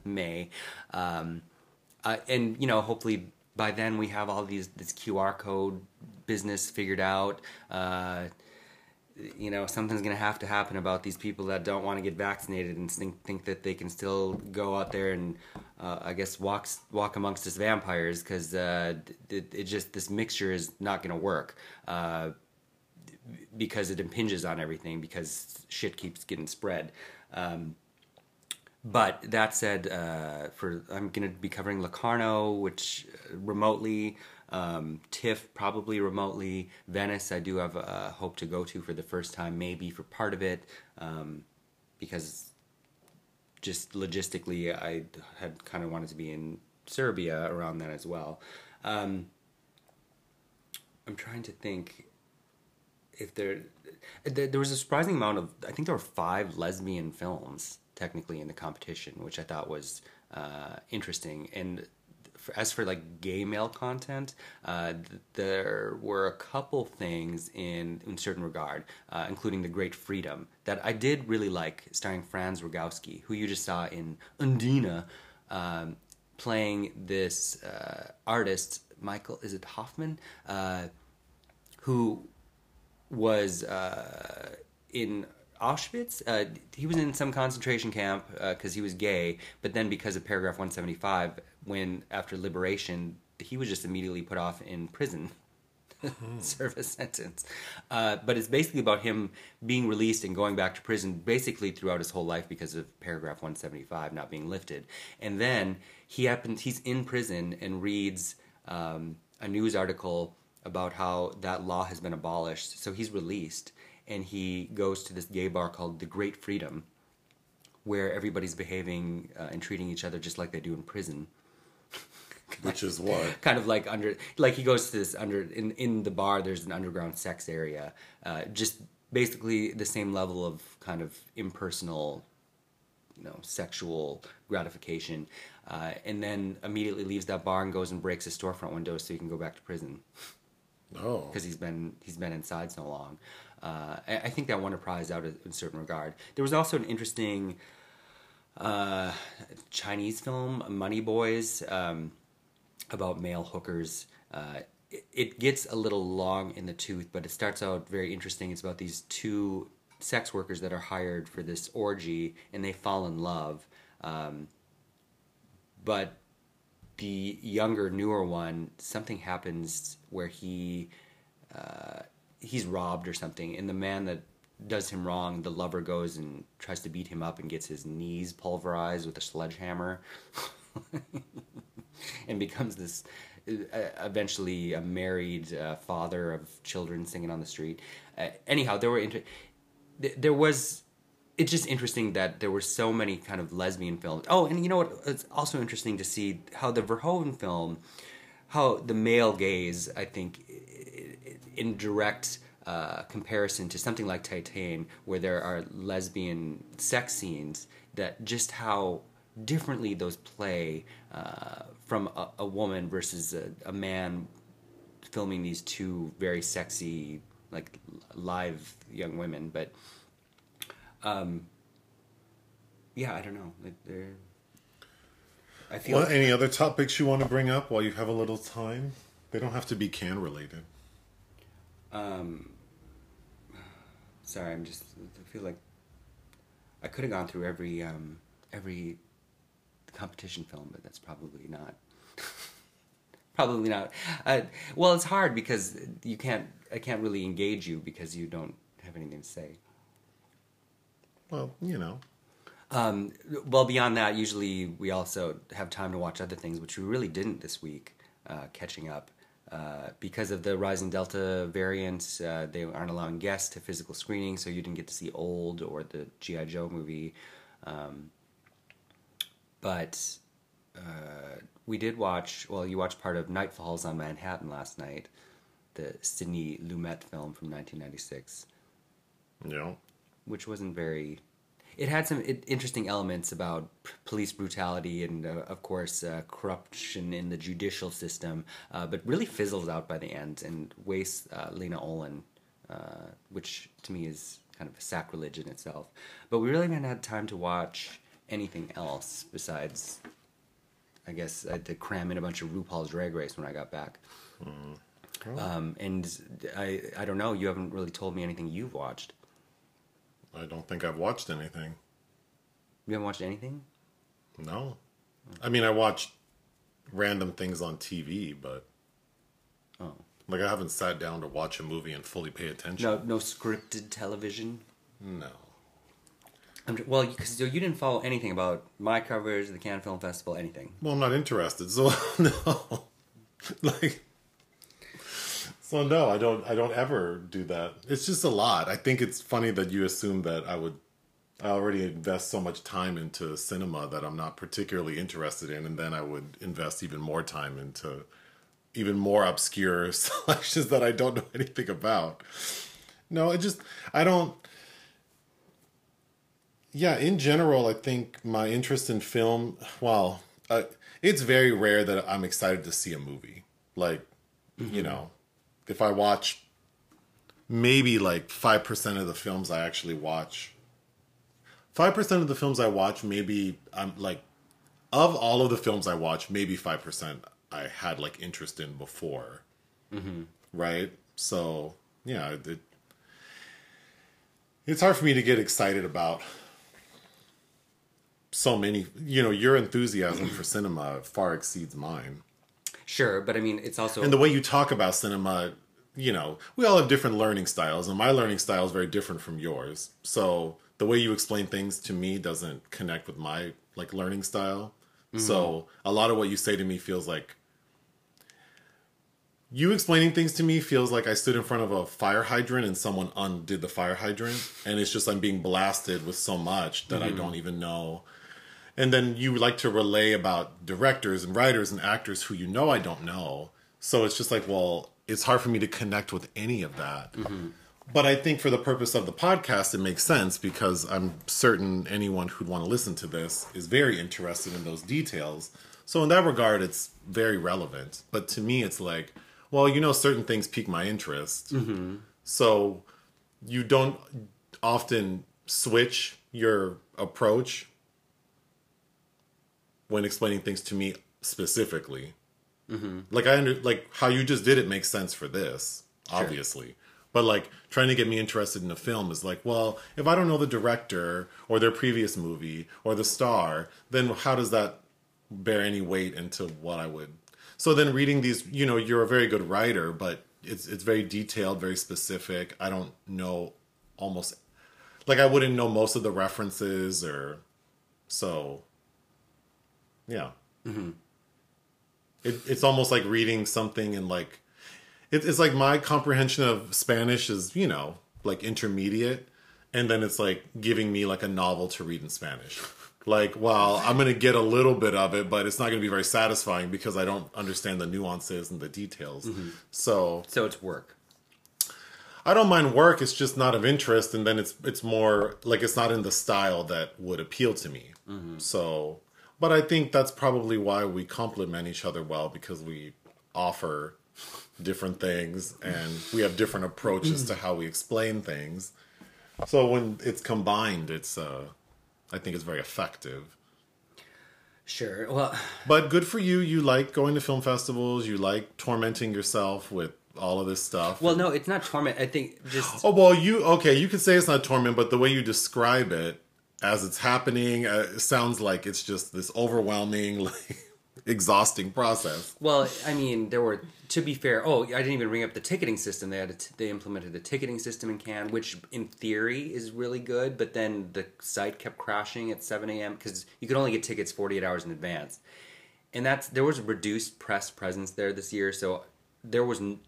May, um, uh, and you know, hopefully by then we have all these this Q R code business figured out. Uh, you know, something's gonna have to happen about these people that don't want to get vaccinated and think think that they can still go out there and uh, I guess walk walk amongst us vampires, because uh, it, it just this mixture is not gonna work uh, because it impinges on everything, because shit keeps getting spread. Um, but that said, uh, for I'm gonna be covering Locarno, which uh, remotely. Um, TIFF probably remotely. Venice I do have a hope to go to for the first time, maybe for part of it, um, because just logistically I had kind of wanted to be in Serbia around that as well. Um, I'm trying to think if there, there there was a surprising amount of, I think there were five lesbian films technically in the competition, which I thought was uh, interesting. And for, as for like gay male content, uh, th- there were a couple things in in certain regard, uh, including The Great Freedom, that I did really like, starring Franz Rogowski, who you just saw in Undina, um, playing this uh, artist, Michael, is it Hoffman, uh, who was uh, in Auschwitz. Uh, he was in some concentration camp because uh, he was gay, but then because of paragraph one seventy-five, when after liberation, he was just immediately put off in prison. Mm-hmm. Serve a sentence. Uh, but it's basically about him being released and going back to prison basically throughout his whole life because of paragraph one seventy-five not being lifted. And then he happens, he's in prison and reads um, a news article about how that law has been abolished. So he's released, and he goes to this gay bar called The Great Freedom, where everybody's behaving uh, and treating each other just like they do in prison. Which is what? Kind of like under, like he goes to this under, in, in the bar there's an underground sex area. Uh, just basically the same level of kind of impersonal, you know, sexual gratification. Uh, and then immediately leaves that bar and goes and breaks his storefront window so he can go back to prison. Oh. Because he's been, he's been inside so long. Uh, I think that won a prize out in a certain regard. There was also an interesting uh, Chinese film, Money Boys, um, about male hookers. Uh, it, it gets a little long in the tooth, but it starts out very interesting. It's about these two sex workers that are hired for this orgy, and they fall in love. Um, but the younger, newer one, something happens where he... Uh, he's robbed or something, and the man that does him wrong, the lover goes and tries to beat him up and gets his knees pulverized with a sledgehammer and becomes this uh, eventually a married uh, father of children singing on the street. Uh, anyhow, there were inter- there was it's just interesting that there were so many kind of lesbian films. Oh, and you know what? It's also interesting to see how the Verhoeven film, how the male gaze, I think, in direct uh, comparison to something like Titan, where there are lesbian sex scenes, that just how differently those play uh, from a, a woman versus a, a man filming these two very sexy, like live young women. But um, yeah, I don't know. Like, they're, I feel. Well, any other topics you want to bring up while you have a little time? They don't have to be can related. Um, sorry, I'm just, I feel like I could have gone through every, um, every competition film, but that's probably not, probably not, uh, well, it's hard because you can't, I can't really engage you because you don't have anything to say. Well, you know. Um, well, beyond that, usually we also have time to watch other things, which we really didn't this week, uh, catching up. Uh, because of the rising Delta variant, uh, they aren't allowing guests to physical screening, so you didn't get to see Old or the G I. Joe movie. Um, but uh, we did watch, well, you watched part of Night Falls on Manhattan last night, the Sidney Lumet film from nineteen ninety-six. Yeah. Which wasn't very... It had some interesting elements about p- police brutality and, uh, of course, uh, corruption in the judicial system, uh, but really fizzles out by the end and wastes uh, Lena Olin, uh, which to me is kind of a sacrilege in itself. But we really haven't had time to watch anything else besides, I guess, I had to cram in a bunch of RuPaul's Drag Race when I got back. Mm. Oh. Um, and I, I don't know, you haven't really told me anything you've watched. I don't think I've watched anything. You haven't watched anything? No. I mean, I watched random things on T V, but... Oh. Like, I haven't sat down to watch a movie and fully pay attention. No no scripted television? No. I'm, well, because you, you didn't follow anything about my coverage, the Cannes Film Festival, anything. Well, I'm not interested, so no. Like... So no, I don't. I don't ever do that. It's just a lot. I think it's funny that you assume that I would. I already invest so much time into cinema that I'm not particularly interested in, and then I would invest even more time into even more obscure selections that I don't know anything about. No, it just. I don't. yeah, in general, I think my interest in film, well, uh, it's very rare that I'm excited to see a movie. Like, mm-hmm. you know, if I watch maybe like five percent of the films I actually watch, five percent of the films I watch, maybe I'm like, of all of the films I watch, maybe five percent I had like interest in before. Mm-hmm. Right? So, yeah, it, it's hard for me to get excited about so many, you know, your enthusiasm for cinema far exceeds mine. Sure, but I mean, it's also... And the way you talk about cinema, you know, we all have different learning styles, and my learning style is very different from yours. So the way you explain things to me doesn't connect with my, like, learning style. Mm-hmm. So a lot of what you say to me feels like... You explaining things to me feels like I stood in front of a fire hydrant and someone undid the fire hydrant. And it's just I'm being blasted with so much that mm-hmm. I don't even know. And then you like to relay about directors and writers and actors who you know I don't know. So it's just like, well, it's hard for me to connect with any of that. Mm-hmm. But I think for the purpose of the podcast, it makes sense because I'm certain anyone who'd want to listen to this is very interested in those details. So in that regard, it's very relevant. But to me, it's like, well, you know, certain things pique my interest. Mm-hmm. So you don't often switch your approach when explaining things to me specifically. Mm-hmm. Like I under, like how you just did it makes sense for this, obviously. Sure. But like trying to get me interested in a film is like, well, if I don't know the director or their previous movie or the star, then how does that bear any weight into what I would... So then reading these, you know, you're a very good writer, but it's it's very detailed, very specific. I don't know almost... Like, I wouldn't know most of the references or... So, yeah. Mm-hmm. It, it's almost like reading something and, like... It, it's like my comprehension of Spanish is, you know, like intermediate. And then it's like giving me, like, a novel to read in Spanish. Like, well, I'm going to get a little bit of it, but it's not going to be very satisfying because I don't understand the nuances and the details. Mm-hmm. So so it's work. I don't mind work. It's just not of interest. And then it's it's more like it's not in the style that would appeal to me. Mm-hmm. So, but I think that's probably why we complement each other well, because we offer different things and we have different approaches to how we explain things. So when it's combined, it's... Uh, I think it's very effective. Sure. Well, but good for you. You like going to film festivals. You like tormenting yourself with all of this stuff. Well, no, it's not torment. I think just... Oh, well, you... Okay, you could say it's not torment, but the way you describe it as it's happening, uh, it sounds like it's just this overwhelming, like, exhausting process. Well, I mean, there were... To be fair, oh, I didn't even bring up the ticketing system. They had a t- they implemented a ticketing system in Cannes, which in theory is really good, but then the site kept crashing at seven a.m. because you could only get tickets forty-eight hours in advance. And that's there was reduced press presence there this year, so there was n-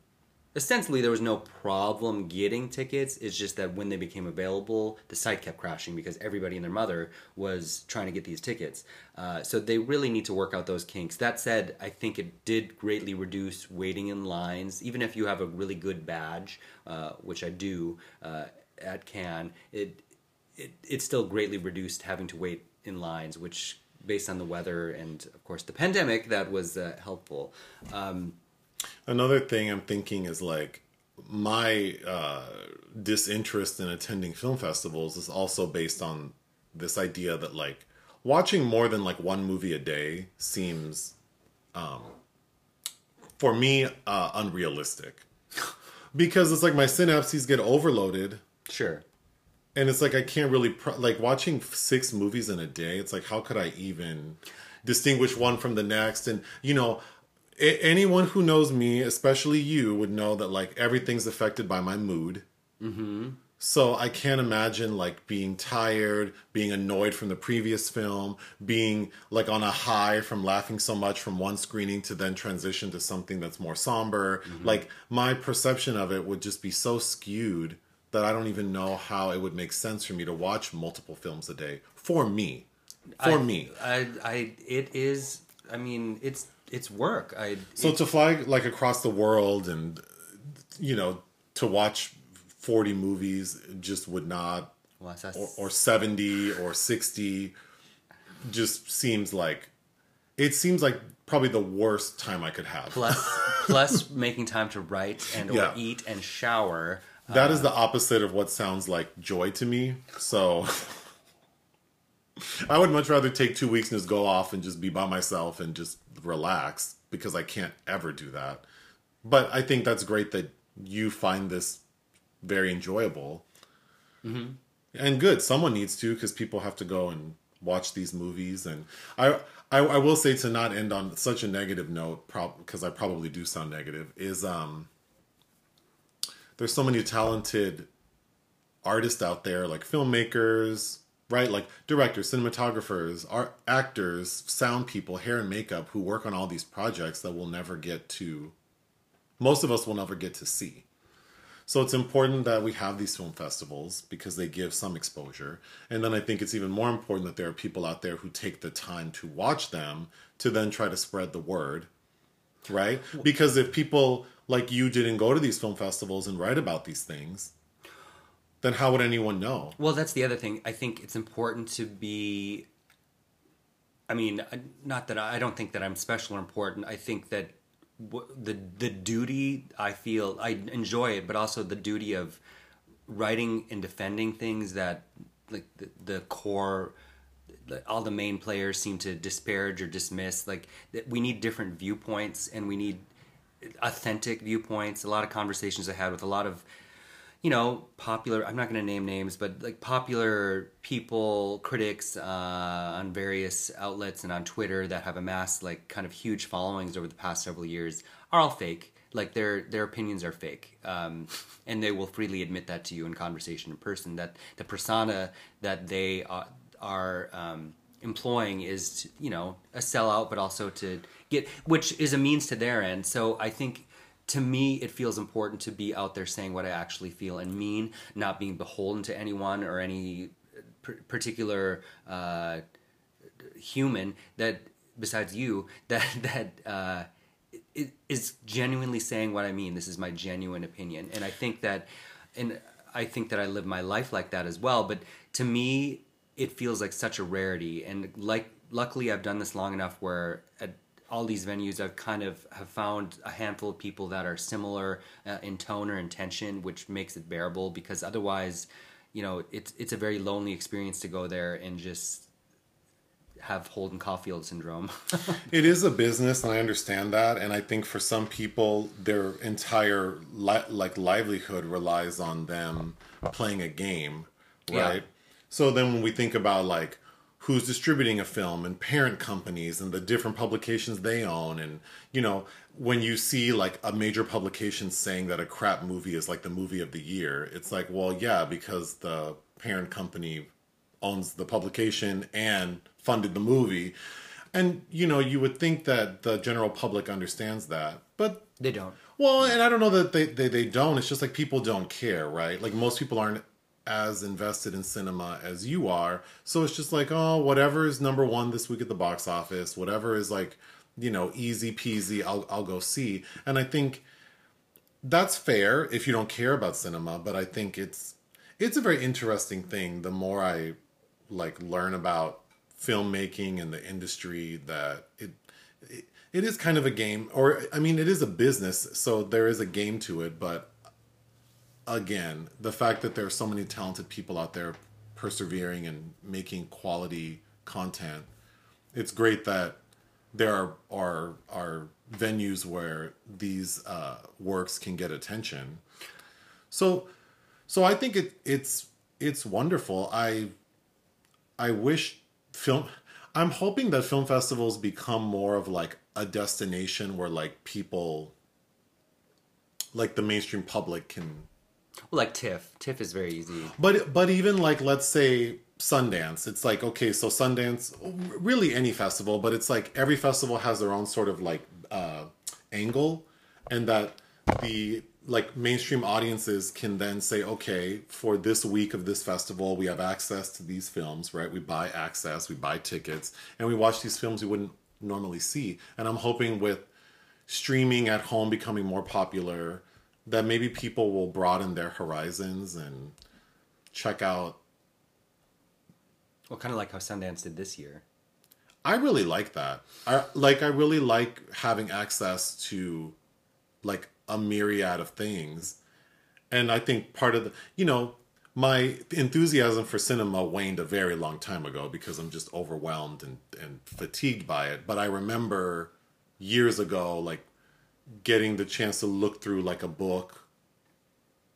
essentially there was no problem getting tickets. It's just that when they became available, the site kept crashing because everybody and their mother was trying to get these tickets. Uh, so they really need to work out those kinks. That said, I think it did greatly reduce waiting in lines. Even if you have a really good badge, uh, which I do uh, at Cannes, it, it it still greatly reduced having to wait in lines, which based on the weather and, of course, the pandemic, that was uh, helpful. Um Another thing I'm thinking is like my uh, disinterest in attending film festivals is also based on this idea that like watching more than like one movie a day seems, um, for me, uh, unrealistic because it's like my synapses get overloaded. Sure. And it's like I can't really pro- like watching six movies in a day. It's like how could I even distinguish one from the next? And you know. Anyone who knows me, especially you, would know that like everything's affected by my mood. Mm-hmm. So I can't imagine like being tired, being annoyed from the previous film, being like on a high from laughing so much from one screening to then transition to something that's more somber. Mm-hmm. Like my perception of it would just be so skewed that I don't even know how it would make sense for me to watch multiple films a day for me. For I, me, I, I, it is. I mean, it's. It's work. I, so it, to fly like across the world and, you know, to watch forty movies just would not Well, so or, or seventy or sixty. Just seems like, it seems like probably the worst time I could have. Plus, plus making time to write and or yeah. eat and shower. That uh, is the opposite of what sounds like joy to me. So I would much rather take two weeks and just go off and just be by myself and just relax, because I can't ever do that. But I think that's great that you find this very enjoyable. Mm-hmm. And good. Someone needs to, because people have to go and watch these movies. And I, I, I will say, to not end on such a negative note, because prob- I probably do sound negative, is um, there's so many talented artists out there, like filmmakers, right? Like directors, cinematographers, art, actors, sound people, hair and makeup, who work on all these projects that we'll never get to, most of us will never get to see. So it's important that we have these film festivals, because they give some exposure. And then I think it's even more important that there are people out there who take the time to watch them, to then try to spread the word, right? Because if people like you didn't go to these film festivals and write about these things, then how would anyone know? Well, that's the other thing. I think it's important to be, I mean, not that I, I don't think that I'm special or important. I think that the the duty, I feel, I enjoy it, but also the duty of writing and defending things that, like, the, the core, the, all the main players seem to disparage or dismiss. Like, that we need different viewpoints, and we need authentic viewpoints. A lot of conversations I had with a lot of, you know, popular, I'm not going to name names, but like popular people, critics uh, on various outlets and on Twitter that have amassed like kind of huge followings over the past several years are all fake. Like their their opinions are fake. Um, and they will freely admit that to you in conversation in person, that the persona that they are, are um, employing is, to, you know, a sellout, but also to get, which is a means to their end. So I think, to me, it feels important to be out there saying what I actually feel and mean, not being beholden to anyone or any particular uh, human that, besides you, that that uh, is genuinely saying what I mean. This is my genuine opinion, and I think that, and I think that I live my life like that as well. But to me, it feels like such a rarity, and like luckily, I've done this long enough where at all these venues I've kind of have found a handful of people that are similar uh, in tone or intention, which makes it bearable, because otherwise, you know, it's it's a very lonely experience to go there and just have Holden Caulfield syndrome. It is a business, and I understand that, and I think for some people their entire li- like livelihood relies on them playing a game, right? Yeah. So then when we think about like who's distributing a film and parent companies and the different publications they own. And, you know, when you see like a major publication saying that a crap movie is like the movie of the year, it's like, well, yeah, because the parent company owns the publication and funded the movie. And, you know, you would think that the general public understands that, but they don't. Well, and I don't know that they, they, they don't. It's just like people don't care, right? Like most people aren't as invested in cinema as you are. So it's just like, oh, whatever is number one this week at the box office, whatever is like, you know, easy peasy, I'll I'll go see. And I think that's fair if you don't care about cinema, but I think it's it's a very interesting thing. The more I like learn about filmmaking and the industry, that it it, it is kind of a game, or I mean, it is a business, so there is a game to it, but again, the fact that there are so many talented people out there persevering and making quality content, it's great that there are are, are venues where these uh, works can get attention. So, so I think it it's it's wonderful. I I wish film. I'm hoping that film festivals become more of like a destination where like people, like the mainstream public, can. Well, like TIFF. TIFF is very easy. But but even like, let's say Sundance. It's like, okay, so Sundance, really any festival, but it's like every festival has their own sort of like uh, angle, and that the like mainstream audiences can then say, okay, for this week of this festival, we have access to these films, right? We buy access, we buy tickets, and we watch these films we wouldn't normally see. And I'm hoping with streaming at home becoming more popular, that maybe people will broaden their horizons and check out Well, kind of like how Sundance did this year. I really like that. I like. I really like having access to, like, a myriad of things, and I think part of the, you know, my enthusiasm for cinema waned a very long time ago because I'm just overwhelmed and and fatigued by it. But I remember years ago, like, getting the chance to look through, like, a book,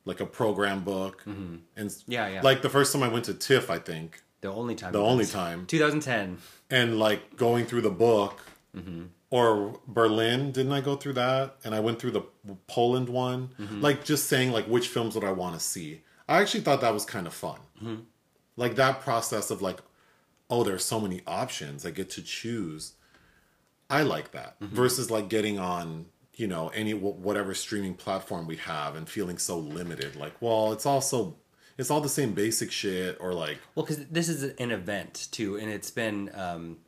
like a program book, mm-hmm. and yeah, yeah, like the first time I went to TIFF, I think. The only time. The only time. twenty ten. And, like, going through the book. Mm-hmm. Or Berlin, didn't I go through that? And I went through the Poland one. Mm-hmm. Like, just saying, like, which films would I want to see? I actually thought that was kind of fun. Mm-hmm. Like, that process of, like, oh, there are so many options. I get to choose. I like that. Mm-hmm. Versus, like, getting on, you know, any whatever streaming platform we have and feeling so limited. Like, well, it's all so... It's all the same basic shit, or like... Well, because this is an event, too, and it's been um,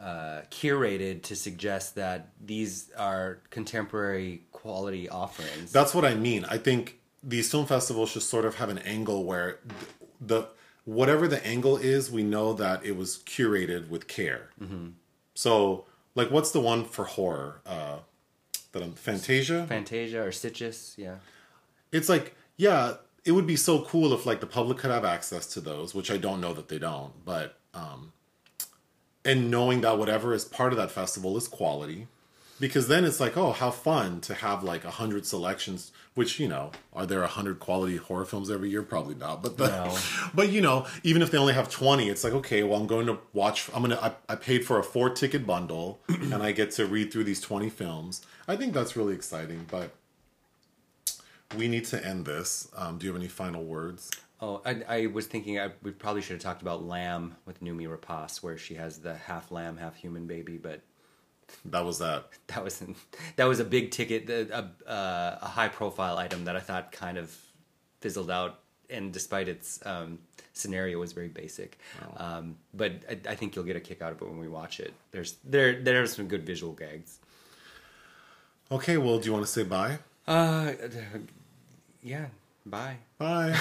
uh, curated to suggest that these are contemporary quality offerings. That's what I mean. I think these film festivals should sort of have an angle where the, the whatever the angle is, we know that it was curated with care. Mm-hmm. So, like, what's the one for horror? Uh, that I'm, Fantasia? Fantasia or Sitges, yeah. It's like, yeah... It would be so cool if, like, the public could have access to those, which I don't know that they don't. But, um, and knowing that whatever is part of that festival is quality, because then it's like, oh, how fun to have, like, a hundred selections, which, you know, are there a hundred quality horror films every year? Probably not. But, the, no. But, you know, even if they only have twenty, it's like, okay, well, I'm going to watch, I'm going to, I, I paid for a four ticket bundle and I get to read through these twenty films. I think that's really exciting, but. We need to end this. Um, do you have any final words? Oh, I, I was thinking I, we probably should have talked about Lamb with Noomi Rapace, where she has the half lamb, half human baby. But that was that. That was that was a big ticket, a, a, a high profile item that I thought kind of fizzled out, and despite its um, scenario, was very basic. Oh. Um, but I, I think you'll get a kick out of it when we watch it. There's there there are some good visual gags. Okay, well, do you want to say bye? Uh. Yeah, bye. Bye.